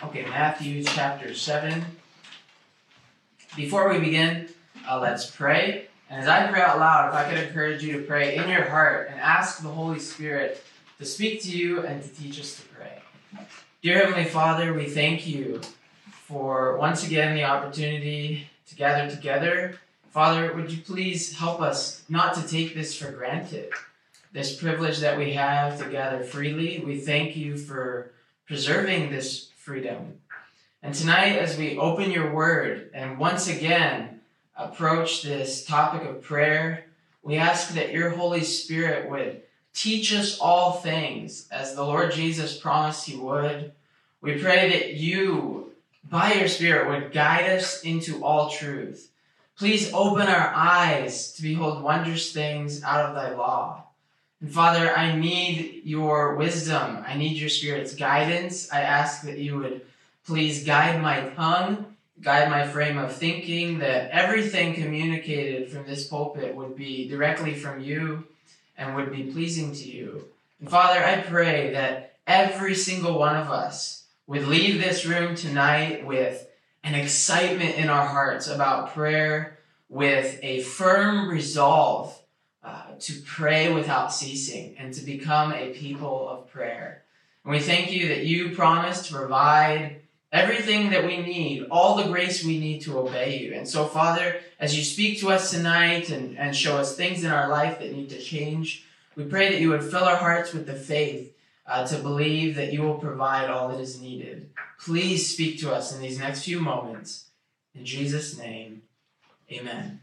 Okay, Matthew chapter 7. Before we begin, let's pray. And as I pray out loud, if I could encourage you to pray in your heart and ask the Holy Spirit to speak to you and to teach us to pray. Dear Heavenly Father, we thank you for once again the opportunity to gather together. Father, would you please help us not to take this for granted, this privilege that we have to gather freely. We thank you for preserving this freedom. And tonight, as we open your word and once again approach this topic of prayer, we ask that your Holy Spirit would teach us all things as the Lord Jesus promised he would. We pray that you, by your Spirit, would guide us into all truth. Please open our eyes to behold wondrous things out of thy law. And Father, I need your wisdom. I need your Spirit's guidance. I ask that you would please guide my tongue, guide my frame of thinking, that everything communicated from this pulpit would be directly from you and would be pleasing to you. And Father, I pray that every single one of us would leave this room tonight with an excitement in our hearts about prayer, with a firm resolve to pray without ceasing and to become a people of prayer. And we thank you that you promised to provide everything that we need, all the grace we need to obey you. And so, Father, as you speak to us tonight and show us things in our life that need to change, we pray that you would fill our hearts with the faith to believe that you will provide all that is needed. Please speak to us in these next few moments. In Jesus' name, amen.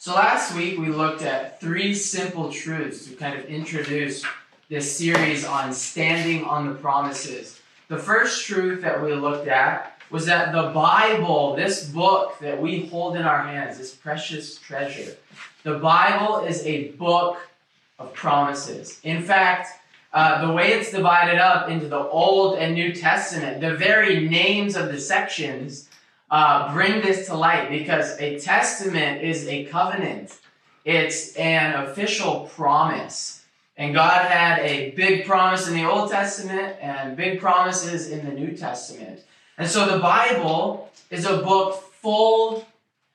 So last week, we looked at three simple truths to kind of introduce this series on Standing on the Promises. The first truth that we looked at was that the Bible, this book that we hold in our hands, this precious treasure, the Bible is a book of promises. In fact, the way it's divided up into the Old and New Testament, the very names of the sections bring this to light, because a testament is a covenant. It's an official promise. And God had a big promise in the Old Testament and big promises in the New Testament. And so the Bible is a book full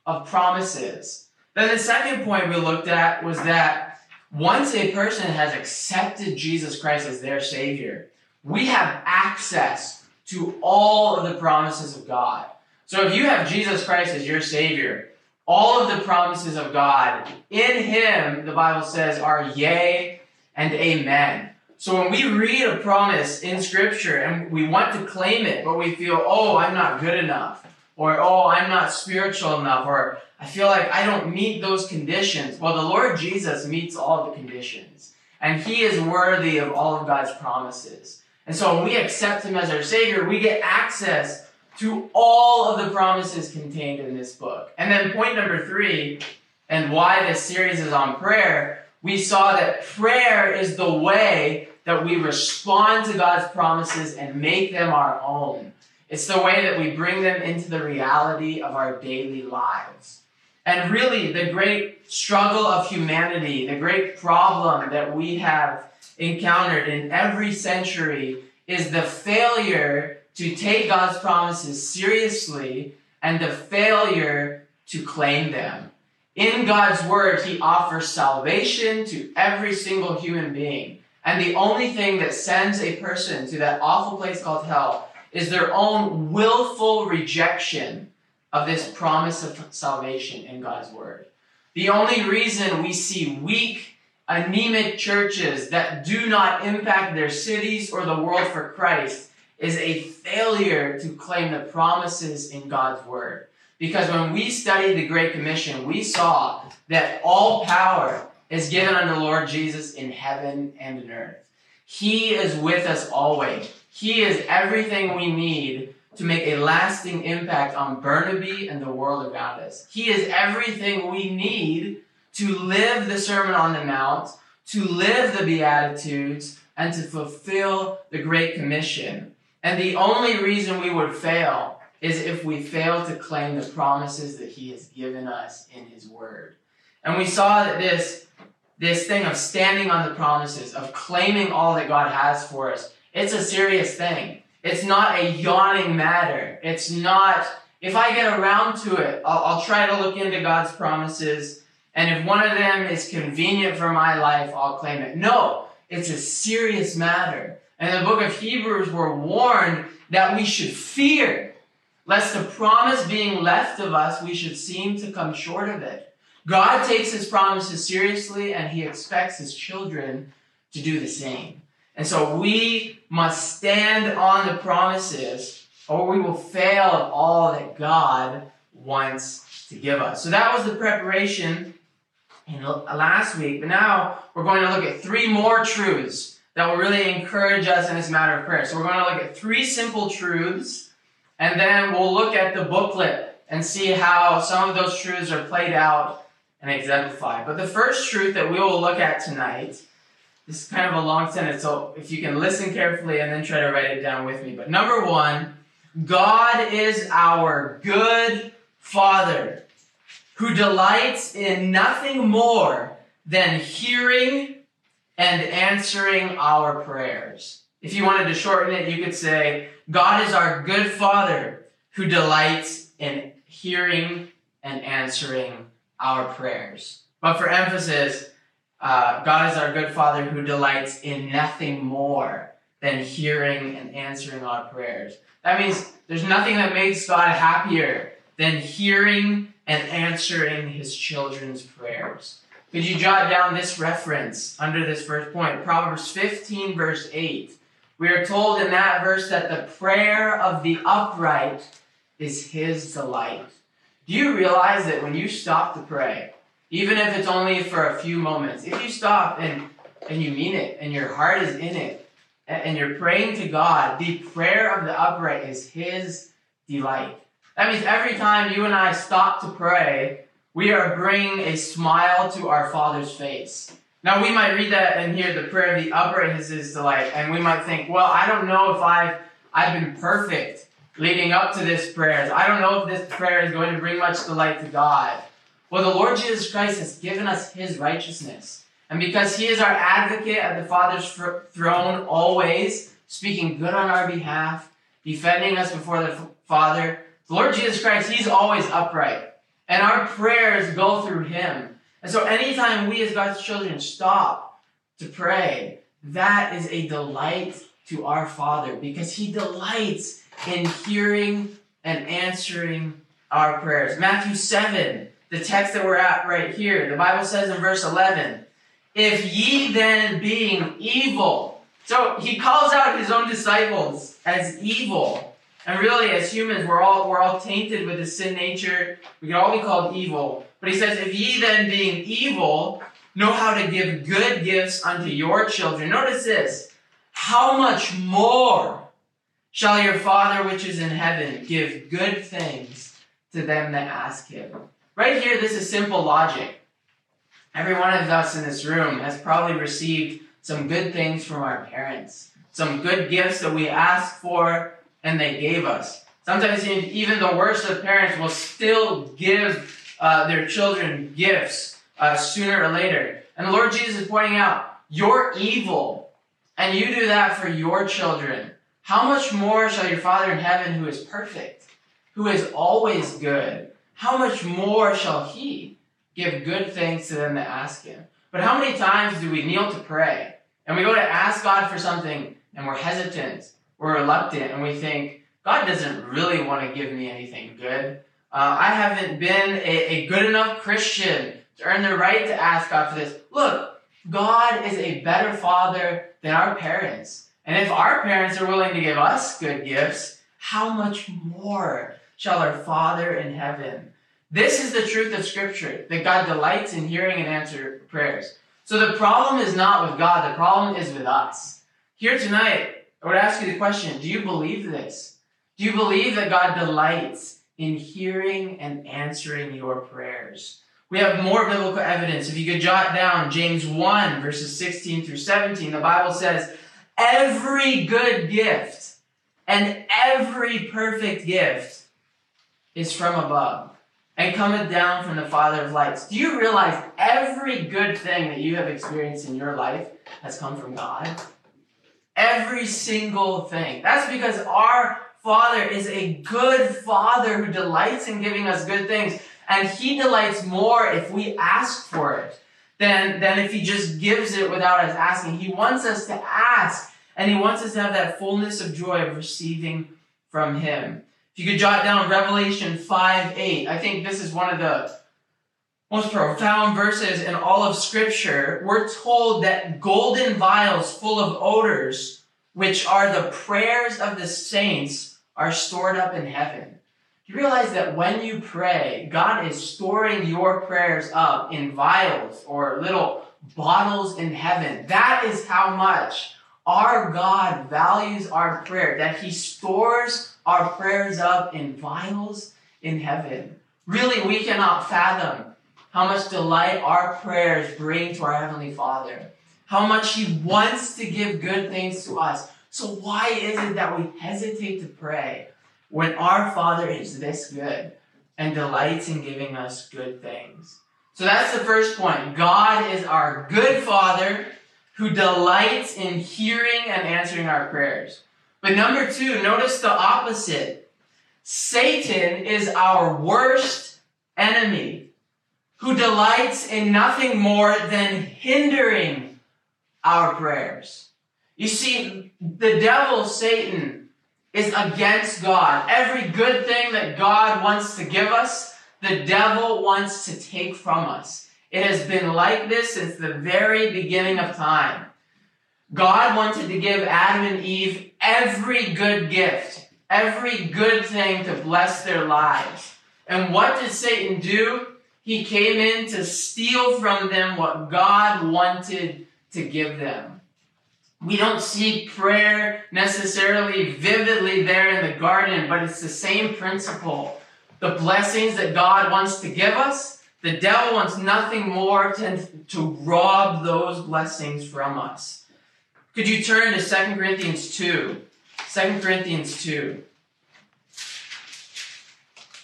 of promises. Then the second point we looked at was that once a person has accepted Jesus Christ as their Savior, we have access to all of the promises of God. So if you have Jesus Christ as your Savior, all of the promises of God in him, the Bible says, are yea and amen. So when we read a promise in Scripture and we want to claim it, but we feel, oh, I'm not good enough, or oh, I'm not spiritual enough, or I feel like I don't meet those conditions. Well, the Lord Jesus meets all the conditions, and he is worthy of all of God's promises. And so when we accept him as our Savior, we get access to all of the promises contained in this book. And then point number three, and why this series is on prayer, we saw that prayer is the way that we respond to God's promises and make them our own. It's the way that we bring them into the reality of our daily lives. And really, the great struggle of humanity, the great problem that we have encountered in every century, is the failure to take God's promises seriously and the failure to claim them. In God's word, he offers salvation to every single human being. And the only thing that sends a person to that awful place called hell is their own willful rejection of this promise of salvation in God's word. The only reason we see weak, anemic churches that do not impact their cities or the world for Christ is a failure to claim the promises in God's word. Because when we studied the Great Commission, we saw that all power is given unto the Lord Jesus in heaven and in earth. He is with us always. He is everything we need to make a lasting impact on Burnaby and the world around us. He is everything we need to live the Sermon on the Mount, to live the Beatitudes, and to fulfill the Great Commission. And the only reason we would fail is if we fail to claim the promises that he has given us in his word. And we saw that this thing of standing on the promises, of claiming all that God has for us, it's a serious thing. It's not a yawning matter. It's not, if I get around to it, I'll try to look into God's promises, and if one of them is convenient for my life, I'll claim it. No, it's a serious matter. And the book of Hebrews were warned that we should fear, lest the promise being left of us, we should seem to come short of it. God takes his promises seriously, and he expects his children to do the same. And so we must stand on the promises, or we will fail at all that God wants to give us. So that was the preparation in last week. But now we're going to look at three more truths that will really encourage us in this matter of prayer. So we're going to look at three simple truths, and then we'll look at the booklet and see how some of those truths are played out and exemplified. But the first truth that we will look at tonight, this is kind of a long sentence, so if you can listen carefully and then try to write it down with me. But number one, God is our good Father who delights in nothing more than hearing and answering our prayers. If you wanted to shorten it, you could say, God is our good Father who delights in hearing and answering our prayers. But for emphasis, God is our good Father who delights in nothing more than hearing and answering our prayers. That means there's nothing that makes God happier than hearing and answering his children's prayers. Could you jot down this reference under this first point? Proverbs 15, verse 8. We are told in that verse that the prayer of the upright is his delight. Do you realize that when you stop to pray, even if it's only for a few moments, if you stop and you mean it, and your heart is in it, and you're praying to God, the prayer of the upright is his delight. That means every time you and I stop to pray, we are bringing a smile to our Father's face. Now, we might read that and hear the prayer of the upright is his delight, and we might think, well, I don't know if I've been perfect leading up to this prayer. I don't know if this prayer is going to bring much delight to God. Well, the Lord Jesus Christ has given us his righteousness. And because he is our advocate at the Father's throne always, speaking good on our behalf, defending us before the Father, the Lord Jesus Christ, he's always upright. And our prayers go through him. And so anytime we as God's children stop to pray, that is a delight to our Father, because he delights in hearing and answering our prayers. Matthew 7. The text that we're at right here, the Bible says in verse 11, if ye then being evil, so he calls out his own disciples as evil. And really, as humans, we're all tainted with a sin nature. We can all be called evil. But he says, if ye then being evil, know how to give good gifts unto your children. Notice this. How much more shall your Father which is in heaven give good things to them that ask him? Right here, this is simple logic. Every one of us in this room has probably received some good things from our parents, some good gifts that we asked for and they gave us. Sometimes even the worst of parents will still give their children gifts sooner or later. And the Lord Jesus is pointing out, you're evil, and you do that for your children. How much more shall your Father in heaven, who is perfect, who is always good, how much more shall he give good things to them that ask him? But how many times do we kneel to pray and we go to ask God for something and we're hesitant, we're reluctant, and we think, God doesn't really want to give me anything good. I haven't been a good enough Christian to earn the right to ask God for this. Look, God is a better Father than our parents. And if our parents are willing to give us good gifts, how much more shall our Father in heaven? This is the truth of Scripture, that God delights in hearing and answering prayers. So the problem is not with God, the problem is with us. Here tonight, I would ask you the question, do you believe this? Do you believe that God delights in hearing and answering your prayers? We have more biblical evidence. If you could jot down James 1, verses 16 through 17, the Bible says, every good gift and every perfect gift is from above, and cometh down from the Father of lights. Do you realize every good thing that you have experienced in your life has come from God? Every single thing. That's because our Father is a good Father who delights in giving us good things. And He delights more if we ask for it than if He just gives it without us asking. He wants us to ask, and He wants us to have that fullness of joy of receiving from Him. If you could jot down Revelation 5:8, I think this is one of the most profound verses in all of Scripture. We're told that golden vials full of odors, which are the prayers of the saints, are stored up in heaven. Do you realize that when you pray, God is storing your prayers up in vials or little bottles in heaven? That is how much our God values our prayer, that He stores our prayers up in vials in heaven. Really, we cannot fathom how much delight our prayers bring to our Heavenly Father, how much He wants to give good things to us. So why is it that we hesitate to pray when our Father is this good and delights in giving us good things? So that's the first point. God is our good Father who delights in hearing and answering our prayers. But number two, notice the opposite. Satan is our worst enemy, who delights in nothing more than hindering our prayers. You see, the devil, Satan, is against God. Every good thing that God wants to give us, the devil wants to take from us. It has been like this since the very beginning of time. God wanted to give Adam and Eve every good gift, every good thing to bless their lives. And what did Satan do? He came in to steal from them what God wanted to give them. We don't see prayer necessarily vividly there in the garden, but it's the same principle. The blessings that God wants to give us, the devil wants nothing more to rob those blessings from us. Could you turn to 2 Corinthians 2? 2 Corinthians 2.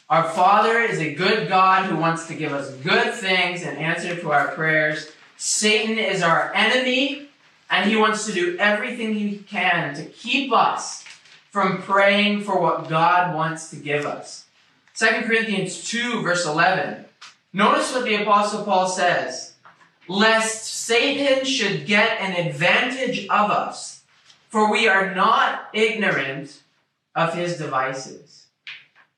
Our Father is a good God who wants to give us good things in answer to our prayers. Satan is our enemy, and he wants to do everything he can to keep us from praying for what God wants to give us. 2 Corinthians 2, verse 11. Notice what the Apostle Paul says. Lest Satan should get an advantage of us, for we are not ignorant of his devices.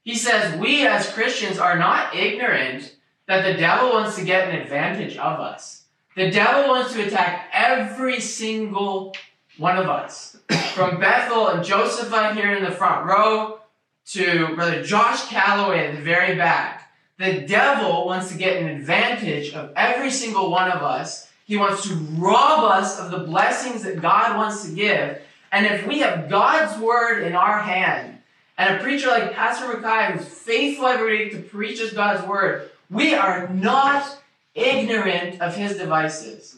He says we as Christians are not ignorant that the devil wants to get an advantage of us. The devil wants to attack every single one of us. From Bethel and Joseph here in the front row to Brother Josh Calloway at the very back. The devil wants to get an advantage of every single one of us. He wants to rob us of the blessings that God wants to give. And if we have God's word in our hand, and a preacher like Pastor Mackay, who's faithful every week to preach us God's word, we are not ignorant of his devices.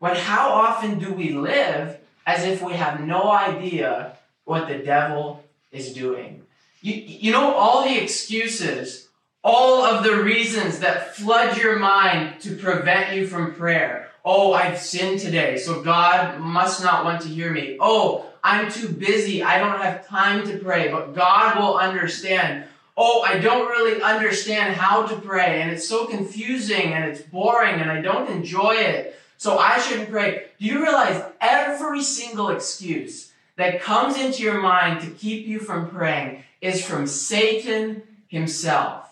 But how often do we live as if we have no idea what the devil is doing? You know, all the excuses, all of the reasons that flood your mind to prevent you from prayer. Oh, I've sinned today, so God must not want to hear me. Oh, I'm too busy. I don't have time to pray, but God will understand. Oh, I don't really understand how to pray, and it's so confusing, and it's boring, and I don't enjoy it, so I shouldn't pray. Do you realize every single excuse that comes into your mind to keep you from praying is from Satan himself?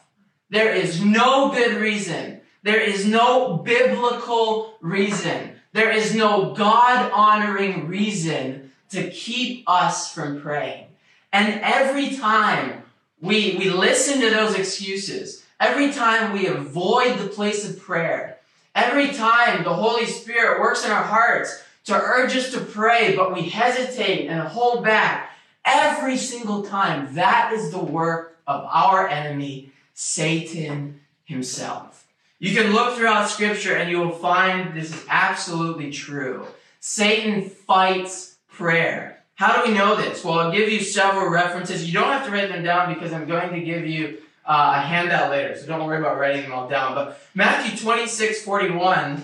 There is no good reason. There is no biblical reason. There is no God-honoring reason to keep us from praying. And every time we listen to those excuses, every time we avoid the place of prayer, every time the Holy Spirit works in our hearts to urge us to pray, but we hesitate and hold back, every single time, that is the work of our enemy, Satan himself. You can look throughout Scripture and you will find this is absolutely true. Satan fights prayer. How do we know this? Well, I'll give you several references. You don't have to write them down because I'm going to give you a handout later, so don't worry about writing them all down. But Matthew 26:41,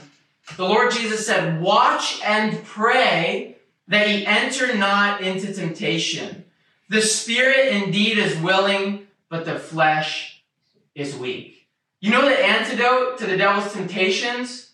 the Lord Jesus said, "Watch and pray that ye enter not into temptation. The spirit indeed is willing, but the flesh is weak. You know the antidote to the devil's temptations?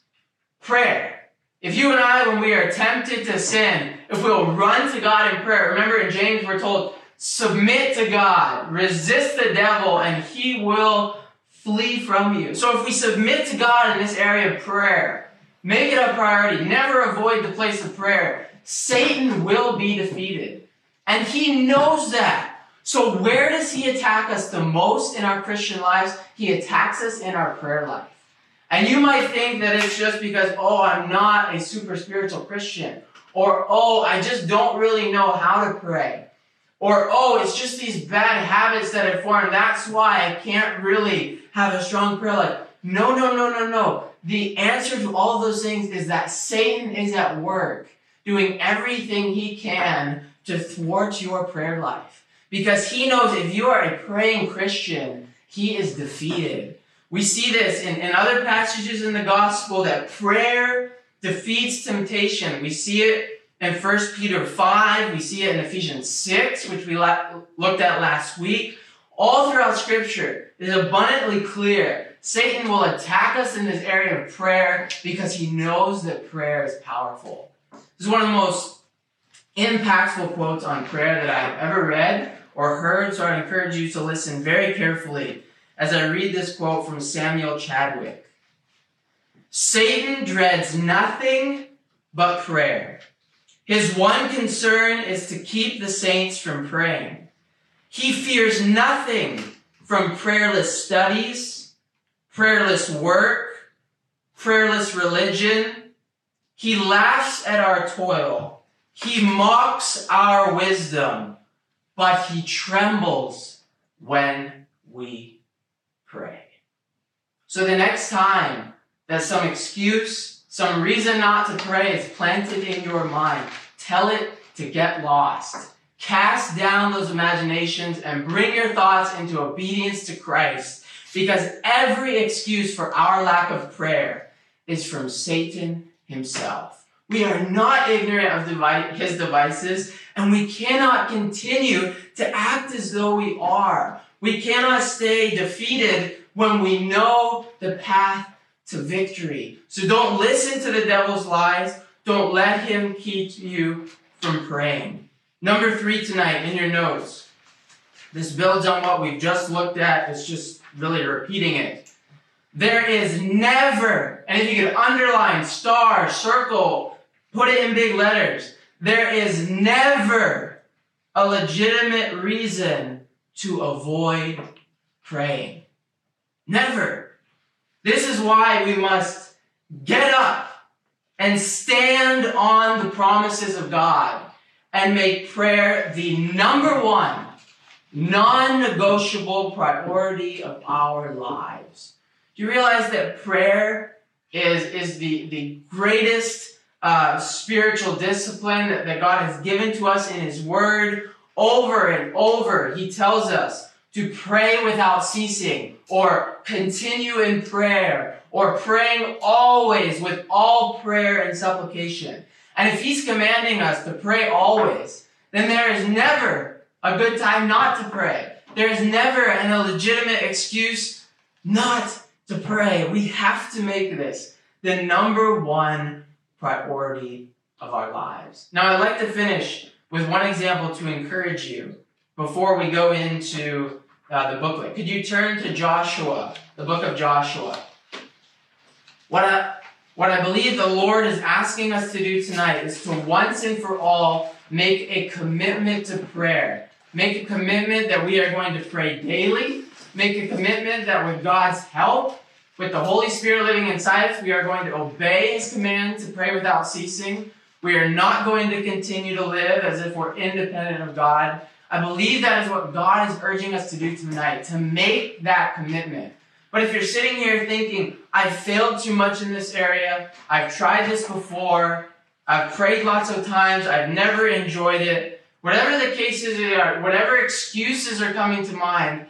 Prayer. If you and I, when we are tempted to sin, if we'll run to God in prayer, remember in James we're told, submit to God, resist the devil, and he will flee from you. So if we submit to God in this area of prayer, make it a priority, never avoid the place of prayer, Satan will be defeated. And he knows that. So where does he attack us the most in our Christian lives? He attacks us in our prayer life. And you might think that it's just because, oh, I'm not a super spiritual Christian. Or, oh, I just don't really know how to pray. Or, oh, it's just these bad habits that I've formed. That's why I can't really have a strong prayer life. No, no, no, no, no. The answer to all those things is that Satan is at work doing everything he can to thwart your prayer life. Because he knows if you are a praying Christian, he is defeated. We see this in other passages in the gospel that prayer defeats temptation. We see it in 1 Peter 5. We see it in Ephesians 6, which we looked at last week. All throughout Scripture, it is abundantly clear Satan will attack us in this area of prayer because he knows that prayer is powerful. This is one of the most impactful quotes on prayer that I've ever read or heard, so I encourage you to listen very carefully as I read this quote from Samuel Chadwick. Satan dreads nothing but prayer. His one concern is to keep the saints from praying. He fears nothing from prayerless studies, prayerless work, prayerless religion. He laughs at our toil. He mocks our wisdom, but he trembles when we pray. So the next time that some excuse, some reason not to pray is planted in your mind, tell it to get lost. Cast down those imaginations and bring your thoughts into obedience to Christ. Because every excuse for our lack of prayer is from Satan himself. We are not ignorant of his devices, and we cannot continue to act as though we are. We cannot stay defeated when we know the path to victory. So don't listen to the devil's lies. Don't let him keep you from praying. Number 3 tonight in your notes. This builds on what we've just looked at. It's just really repeating it. There is never, and if you could underline, star, circle, put it in big letters, there is never a legitimate reason to avoid praying. Never. This is why we must get up and stand on the promises of God and make prayer the number one non-negotiable priority of our lives. Do you realize that prayer is the greatest spiritual discipline that God has given to us in His Word? Over and over, He tells us to pray without ceasing, or continue in prayer, or praying always with all prayer and supplication. And if He's commanding us to pray always, then there is never a good time not to pray. There is never an illegitimate excuse not to pray. We have to make this the number one priority of our lives. Now, I'd like to finish with one example to encourage you before we go into the booklet. Could you turn to Joshua, the book of Joshua? What I believe the Lord is asking us to do tonight is to once and for all make a commitment to prayer. Make a commitment that we are going to pray daily. Make a commitment that with God's help, with the Holy Spirit living inside us, we are going to obey His command to pray without ceasing. We are not going to continue to live as if we're independent of God. I believe that is what God is urging us to do tonight, to make that commitment. But if you're sitting here thinking, I failed too much in this area, I've tried this before, I've prayed lots of times, I've never enjoyed it, whatever the cases are, whatever excuses are coming to mind,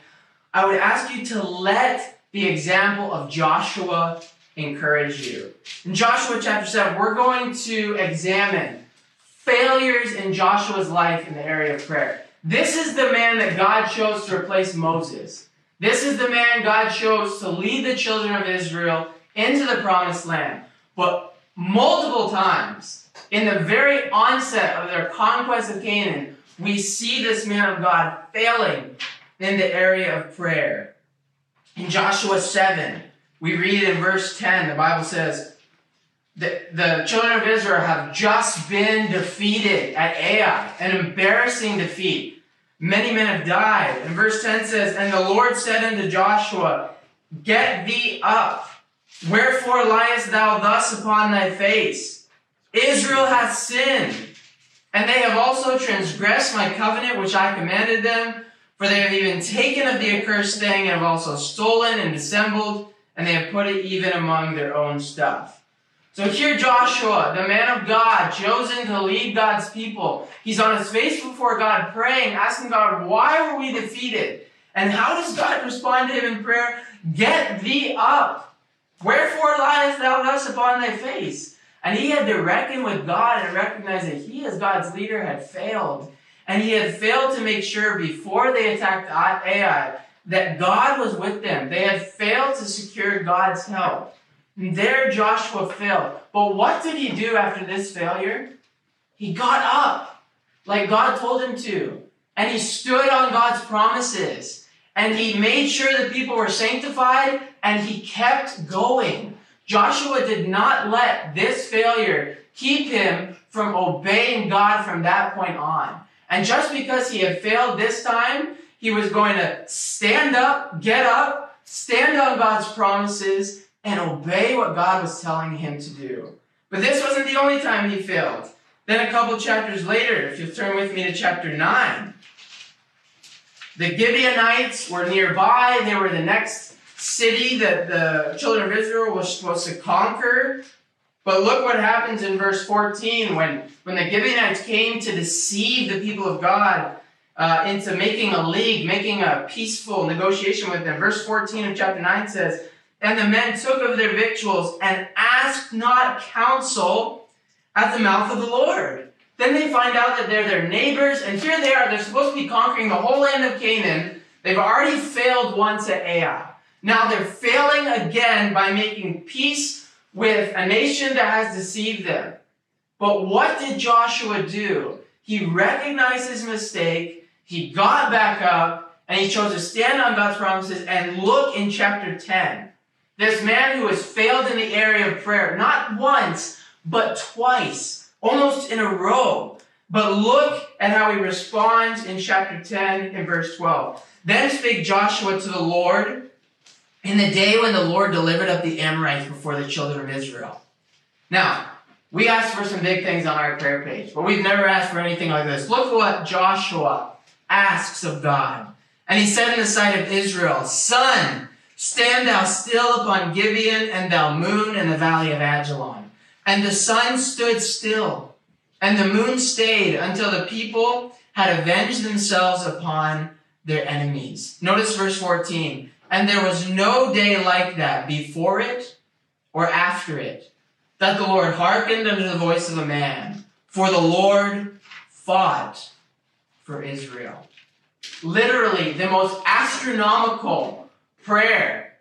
I would ask you to let the example of Joshua encourage you. In Joshua chapter 7, we're going to examine failures in Joshua's life in the area of prayer. This is the man that God chose to replace Moses. This is the man God chose to lead the children of Israel into the promised land. But multiple times, in the very onset of their conquest of Canaan, we see this man of God failing in the area of prayer. In Joshua 7, we read in verse 10, the Bible says, the children of Israel have just been defeated at Ai, an embarrassing defeat. Many men have died. And verse 10 says, "And the Lord said unto Joshua, Get thee up. Wherefore liest thou thus upon thy face? Israel hath sinned, and they have also transgressed my covenant which I commanded them. For they have even taken of the accursed thing, and have also stolen and dissembled, and they have put it even among their own stuff." So here Joshua, the man of God, chosen to lead God's people, he's on his face before God praying, asking God, why were we defeated? And how does God respond to him in prayer? Get thee up. Wherefore liest thou thus upon thy face? And he had to reckon with God and recognize that he as God's leader had failed. And he had failed to make sure before they attacked Ai that God was with them. They had failed to secure God's help. There Joshua failed. But what did he do after this failure? He got up, like God told him to. And he stood on God's promises. And he made sure the people were sanctified, and he kept going. Joshua did not let this failure keep him from obeying God from that point on. And just because he had failed this time, he was going to stand up, get up, stand on God's promises, and obey what God was telling him to do. But this wasn't the only time he failed. Then a couple chapters later, if you'll turn with me to chapter 9, the Gibeonites were nearby. They were the next city that the children of Israel were supposed to conquer. But look what happens in verse 14 when the Gibeonites came to deceive the people of God into making a league, making a peaceful negotiation with them. Verse 14 of chapter 9 says, "And the men took of their victuals and asked not counsel at the mouth of the Lord." Then they find out that they're their neighbors, and here they are. They're supposed to be conquering the whole land of Canaan. They've already failed once at Ai. Now they're failing again by making peace with a nation that has deceived them. But what did Joshua do? He recognized his mistake, he got back up, and he chose to stand on God's promises. And look in chapter 10. This man who has failed in the area of prayer, not once, but twice, almost in a row. But look at how he responds in chapter 10 and verse 12. "Then spake Joshua to the Lord in the day when the Lord delivered up the Amorites before the children of Israel." Now, we asked for some big things on our prayer page, but we've never asked for anything like this. Look at what Joshua asks of God. "And he said in the sight of Israel, Sun, stand thou still upon Gibeon, and thou moon in the valley of Ajalon. And the sun stood still, and the moon stayed, until the people had avenged themselves upon their enemies." Notice verse 14. "And there was no day like that before it or after it, that the Lord hearkened unto the voice of a man, for the Lord fought for Israel." Literally, the most astronomical prayer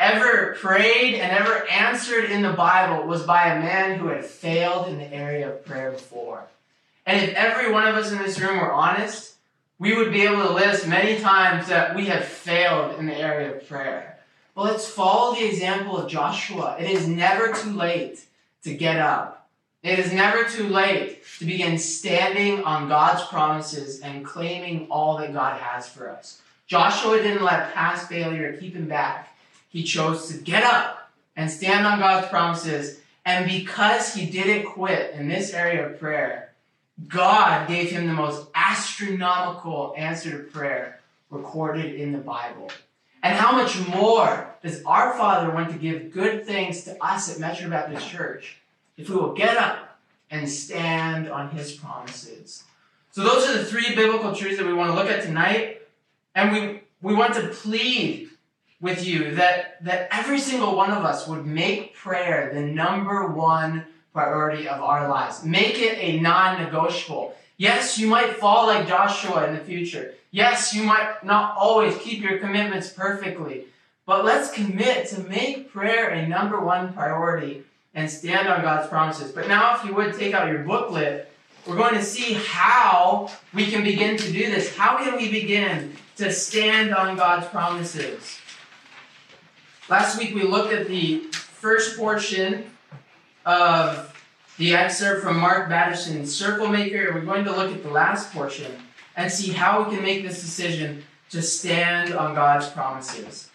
ever prayed and ever answered in the Bible was by a man who had failed in the area of prayer before. And if every one of us in this room were honest, we would be able to list many times that we have failed in the area of prayer. But let's follow the example of Joshua. It is never too late to get up. It is never too late to begin standing on God's promises and claiming all that God has for us. Joshua didn't let past failure keep him back. He chose to get up and stand on God's promises. And because he didn't quit in this area of prayer, God gave him the most astronomical answer to prayer recorded in the Bible. And how much more does our Father want to give good things to us at Metro Baptist Church if we will get up and stand on his promises? So those are the three biblical truths that we want to look at tonight. And we want to plead with you that every single one of us would make prayer the number one priority of our lives. Make it a non-negotiable. Yes, you might fall like Joshua in the future. Yes, you might not always keep your commitments perfectly. But let's commit to make prayer a number one priority and stand on God's promises. But now if you would take out your booklet, we're going to see how we can begin to do this. How can we begin to stand on God's promises? Last week we looked at the first portion of the excerpt from Mark Batterson's Circle Maker. We're going to look at the last portion and see how we can make this decision to stand on God's promises.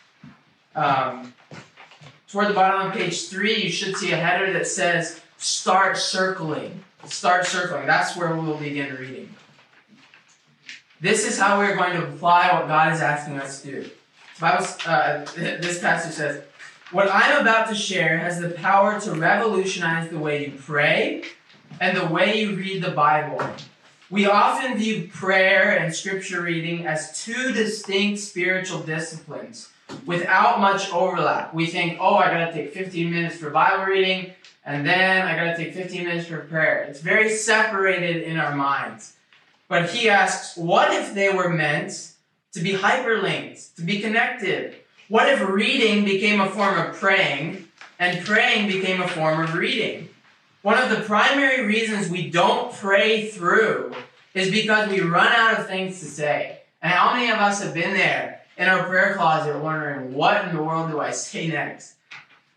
Toward the bottom of page 3, you should see a header that says, start circling. Start circling. That's where we will begin reading. This is how we're going to apply what God is asking us to do. This passage says, what I'm about to share has the power to revolutionize the way you pray and the way you read the Bible. We often view prayer and scripture reading as two distinct spiritual disciplines without much overlap. We think, oh, I got to take 15 minutes for Bible reading, and then I got to take 15 minutes for prayer. It's very separated in our minds. But he asks, what if they were meant to be hyperlinked, to be connected? What if reading became a form of praying, and praying became a form of reading? One of the primary reasons we don't pray through is because we run out of things to say. And how many of us have been there? In our prayer closet, wondering, what in the world do I say next?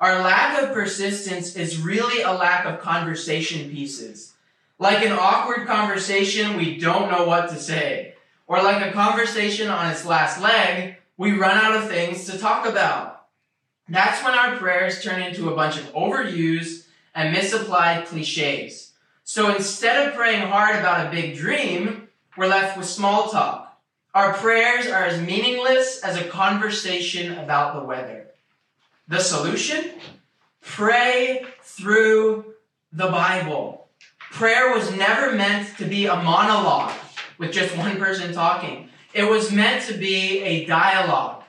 Our lack of persistence is really a lack of conversation pieces. Like an awkward conversation, we don't know what to say. Or like a conversation on its last leg, we run out of things to talk about. That's when our prayers turn into a bunch of overused and misapplied cliches. So instead of praying hard about a big dream, we're left with small talk. Our prayers are as meaningless as a conversation about the weather. The solution? Pray through the Bible. Prayer was never meant to be a monologue with just one person talking. It was meant to be a dialogue.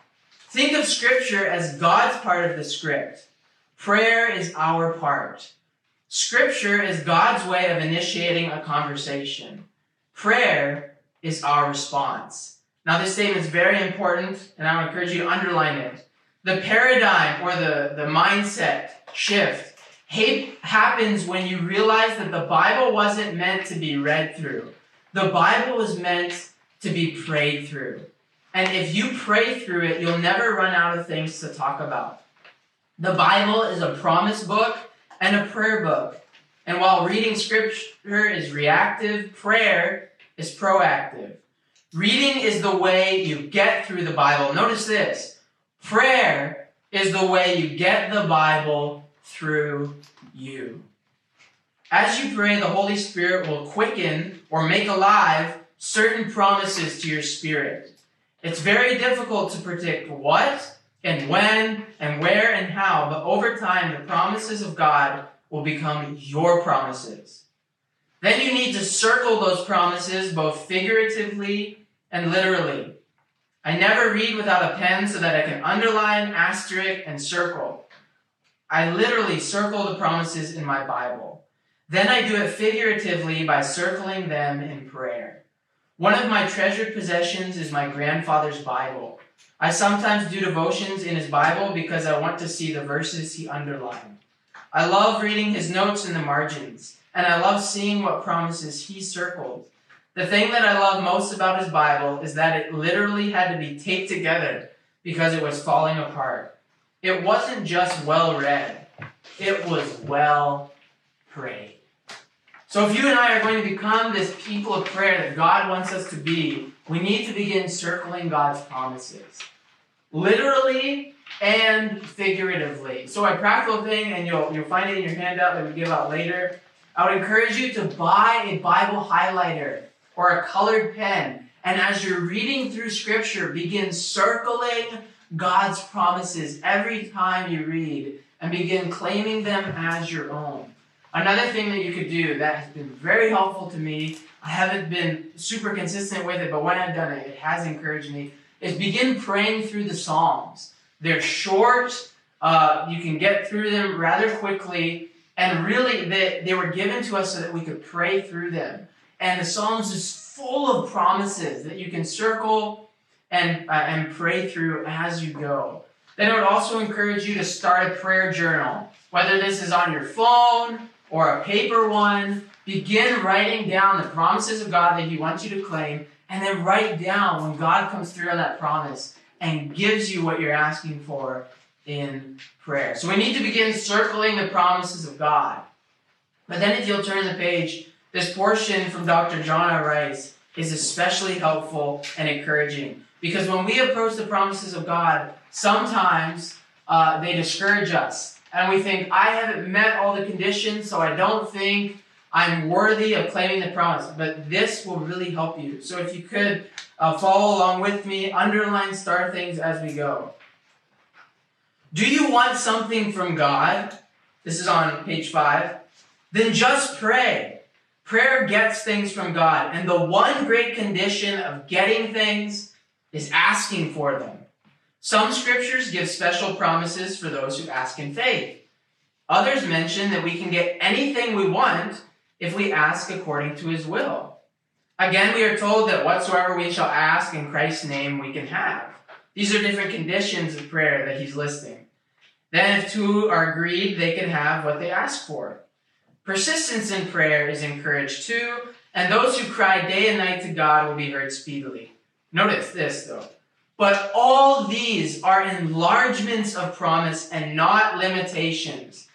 Think of Scripture as God's part of the script. Prayer is our part. Scripture is God's way of initiating a conversation. Prayer is our response. Now, this statement is very important, and I would encourage you to underline it. The paradigm or the mindset shift happens when you realize that the Bible wasn't meant to be read through. The Bible was meant to be prayed through. And if you pray through it, you'll never run out of things to talk about. The Bible is a promise book and a prayer book. And while reading scripture is reactive, prayer is proactive. Reading is the way you get through the Bible. Notice this. Prayer is the way you get the Bible through you. As you pray, the Holy Spirit will quicken or make alive certain promises to your spirit. It's very difficult to predict what and when and where and how, but over time, the promises of God will become your promises. Then you need to circle those promises both figuratively and literally. I never read without a pen so that I can underline, asterisk, and circle. I literally circle the promises in my Bible. Then I do it figuratively by circling them in prayer. One of my treasured possessions is my grandfather's Bible. I sometimes do devotions in his Bible because I want to see the verses he underlined. I love reading his notes in the margins, and I love seeing what promises he circled. The thing that I love most about his Bible is that it literally had to be taped together because it was falling apart. It wasn't just well read, it was well prayed. So if you and I are going to become this people of prayer that God wants us to be, we need to begin circling God's promises, literally and figuratively. So a practical thing, and you'll find it in your handout that we give out later, I would encourage you to buy a Bible highlighter or a colored pen, and as you're reading through Scripture, begin circling God's promises every time you read and begin claiming them as your own. Another thing that you could do that has been very helpful to me, I haven't been super consistent with it, but when I've done it, it has encouraged me, is begin praying through the Psalms. They're short, you can get through them rather quickly, And really, they were given to us so that we could pray through them. And the Psalms is full of promises that you can circle and pray through as you go. Then I would also encourage you to start a prayer journal. Whether this is on your phone or a paper one, begin writing down the promises of God that He wants you to claim, and then write down when God comes through on that promise and gives you what you're asking for in prayer. So we need to begin circling the promises of God. But then if you'll turn the page, this portion from Dr. Jonna Rice is especially helpful and encouraging, because when we approach the promises of God, sometimes they discourage us. And we think, I haven't met all the conditions, so I don't think I'm worthy of claiming the promise. But this will really help you. So if you could follow along with me, underline, star things as we go. Do you want something from God? This is on page 5. Then just pray. Prayer gets things from God. And the one great condition of getting things is asking for them. Some scriptures give special promises for those who ask in faith. Others mention that we can get anything we want if we ask according to His will. Again, we are told that whatsoever we shall ask in Christ's name we can have. These are different conditions of prayer that He's listing. Then if two are agreed, they can have what they ask for. Persistence in prayer is encouraged too, and those who cry day and night to God will be heard speedily. Notice this though. But all these are enlargements of promise and not limitations.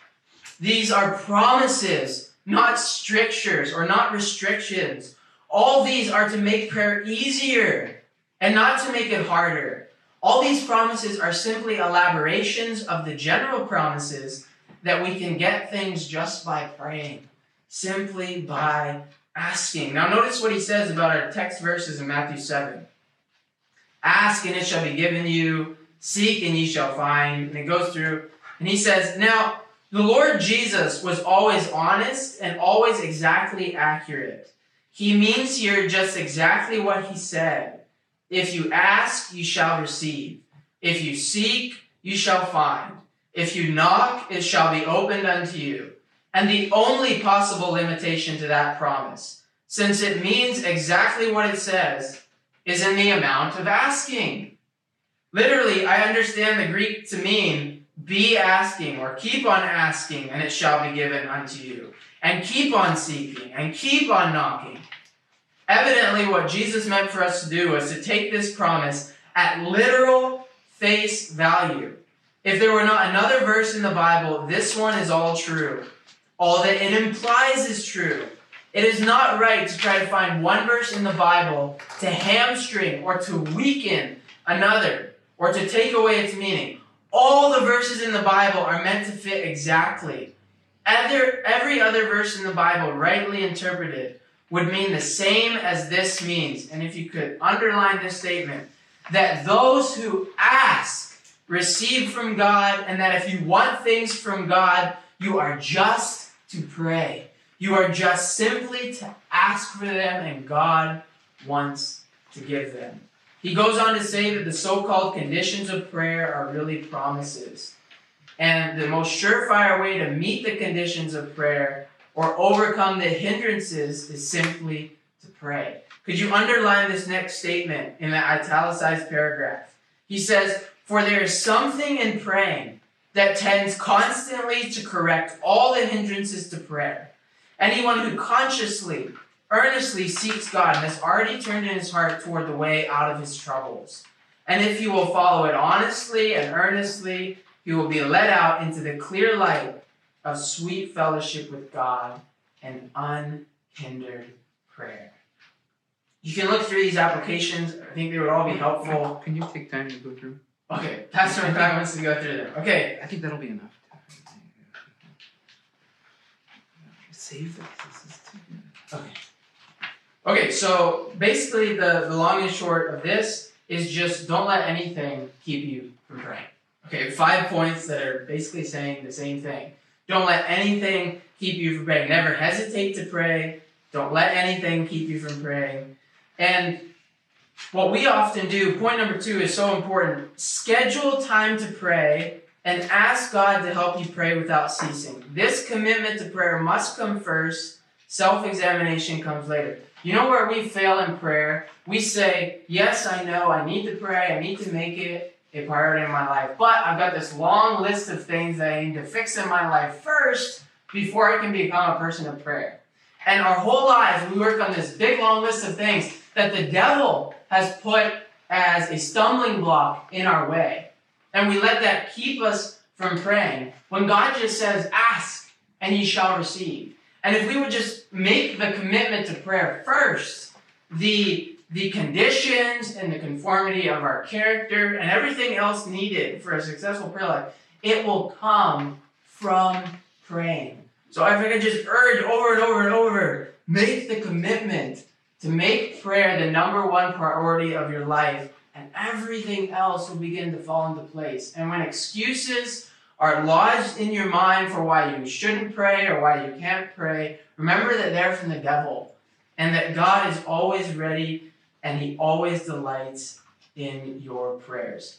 These are promises, not strictures or not restrictions. All these are to make prayer easier and not to make it harder. All these promises are simply elaborations of the general promises that we can get things just by praying, simply by asking. Now notice what he says about our text verses in Matthew 7. Ask and it shall be given you, seek and ye shall find. And it goes through. And he says, now, the Lord Jesus was always honest and always exactly accurate. He means here just exactly what He said. If you ask, you shall receive. If you seek, you shall find. If you knock, it shall be opened unto you. And the only possible limitation to that promise, since it means exactly what it says, is in the amount of asking. Literally, I understand the Greek to mean, be asking, or keep on asking, and it shall be given unto you. And keep on seeking, and keep on knocking. Evidently, what Jesus meant for us to do was to take this promise at literal face value. If there were not another verse in the Bible, this one is all true. All that it implies is true. It is not right to try to find one verse in the Bible to hamstring or to weaken another or to take away its meaning. All the verses in the Bible are meant to fit exactly. Every other verse in the Bible, rightly interpreted, would mean the same as this means. And if you could underline this statement, that those who ask receive from God, and that if you want things from God, you are just to pray. You are just simply to ask for them, and God wants to give them. He goes on to say that the so-called conditions of prayer are really promises. And the most surefire way to meet the conditions of prayer or overcome the hindrances is simply to pray. Could you underline this next statement in the italicized paragraph? He says, for there is something in praying that tends constantly to correct all the hindrances to prayer. Anyone who consciously, earnestly seeks God has already turned in his heart toward the way out of his troubles. And if he will follow it honestly and earnestly, he will be led out into the clear light of sweet fellowship with God and unhindered prayer. You can look through these applications. I think they would all be helpful. Can you take time to go through? Okay, Pastor McCoy wants to go through them. Okay. I think that'll be enough. Save this. This is too good. Okay, so basically the long and short of this is just don't let anything keep you from praying. Okay, 5 points that are basically saying the same thing. Don't let anything keep you from praying. Never hesitate to pray. Don't let anything keep you from praying. And what we often do, point number 2 is so important. Schedule time to pray and ask God to help you pray without ceasing. This commitment to prayer must come first. Self-examination comes later. You know where we fail in prayer? We say, yes, I know, I need to pray, I need to make it a priority in my life, but I've got this long list of things that I need to fix in my life first before I can become a person of prayer. And our whole lives, we work on this big, long list of things that the devil has put as a stumbling block in our way. And we let that keep us from praying. When God just says, ask, and ye shall receive. And if we would just make the commitment to prayer first, the conditions and the conformity of our character and everything else needed for a successful prayer life, it will come from praying. So if I could just urge over and over and over, make the commitment to make prayer the number one priority of your life, and everything else will begin to fall into place. And when excuses are lodged in your mind for why you shouldn't pray or why you can't pray, remember that they're from the devil, and that God is always ready and he always delights in your prayers.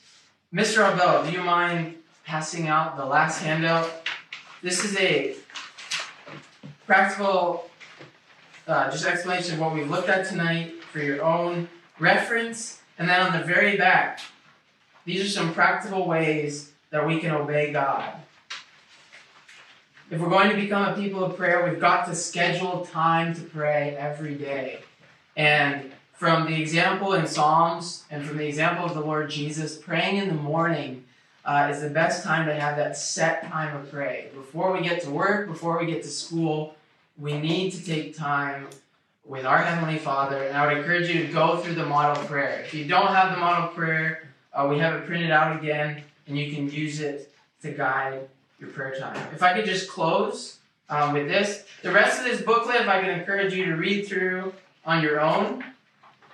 Mr. Abel, do you mind passing out the last handout? This is a practical just explanation of what we've looked at tonight for your own reference. And then on the very back, these are some practical ways that we can obey God. If we're going to become a people of prayer, we've got to schedule time to pray every day. And from the example in Psalms and from the example of the Lord Jesus, praying in the morning is the best time to have that set time of prayer. Before we get to work, before we get to school, we need to take time with our Heavenly Father. And I would encourage you to go through the model prayer. If you don't have the model prayer, we have it printed out again, and you can use it to guide your prayer time. If I could just close with this. The rest of this booklet, if I could encourage you to read through on your own.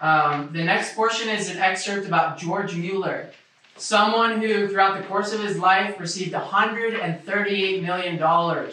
The next portion is an excerpt about George Mueller, someone who, throughout the course of his life, received $138 million,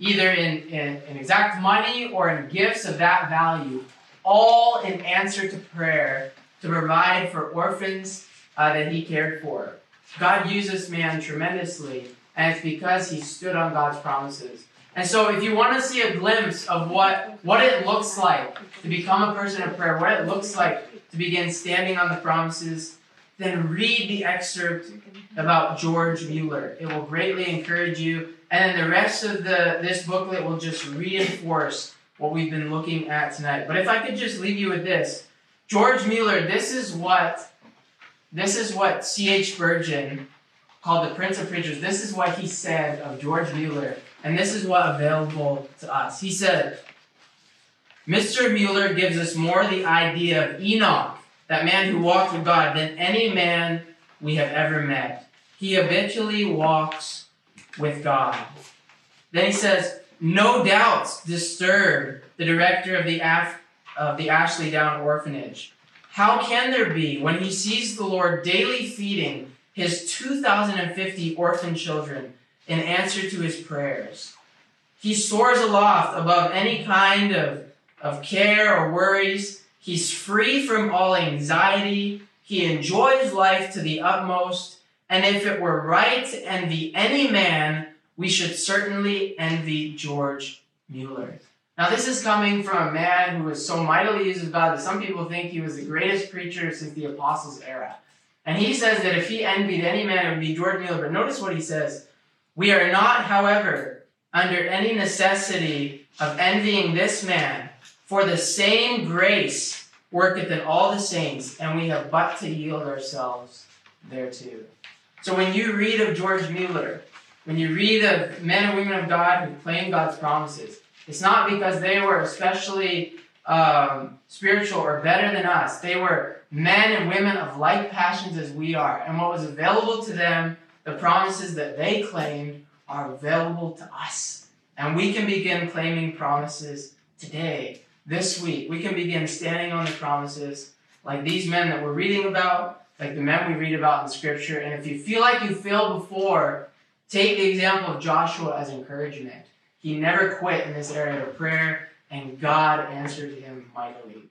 either in exact money or in gifts of that value, all in answer to prayer to provide for orphans that he cared for. God used this man tremendously, and it's because he stood on God's promises. And so if you want to see a glimpse of what it looks like to become a person of prayer, what it looks like to begin standing on the promises, then read the excerpt about George Mueller. It will greatly encourage you. And then the rest of this booklet will just reinforce what we've been looking at tonight. But if I could just leave you with this. George Mueller, this is what C.H. Spurgeon called the Prince of Preachers. This is what he said of George Mueller. And this is what available to us. He said, Mr. Mueller gives us more the idea of Enoch, that man who walked with God, than any man we have ever met. He habitually walks with God. Then he says, no doubts disturb the director of the Ashley Down Orphanage. How can there be when he sees the Lord daily feeding his 2,050 orphan children in answer to his prayers? He soars aloft above any kind of care or worries. He's free from all anxiety. He enjoys life to the utmost. And if it were right to envy any man, we should certainly envy George Mueller. Now, this is coming from a man who was so mightily used as God that some people think he was the greatest preacher since the Apostles' era. And he says that if he envied any man, it would be George Mueller. But notice what he says. We are not, however, under any necessity of envying this man. For the same grace worketh in all the saints, and we have but to yield ourselves thereto. So when you read of George Mueller, when you read of men and women of God who claim God's promises, it's not because they were especially spiritual or better than us. They were men and women of like passions as we are. And what was available to them, the promises that they claimed, are available to us. And we can begin claiming promises today. This week, we can begin standing on the promises like these men that we're reading about, like the men we read about in Scripture. And if you feel like you failed before, take the example of Joshua as encouragement. He never quit in this area of prayer, and God answered him mightily.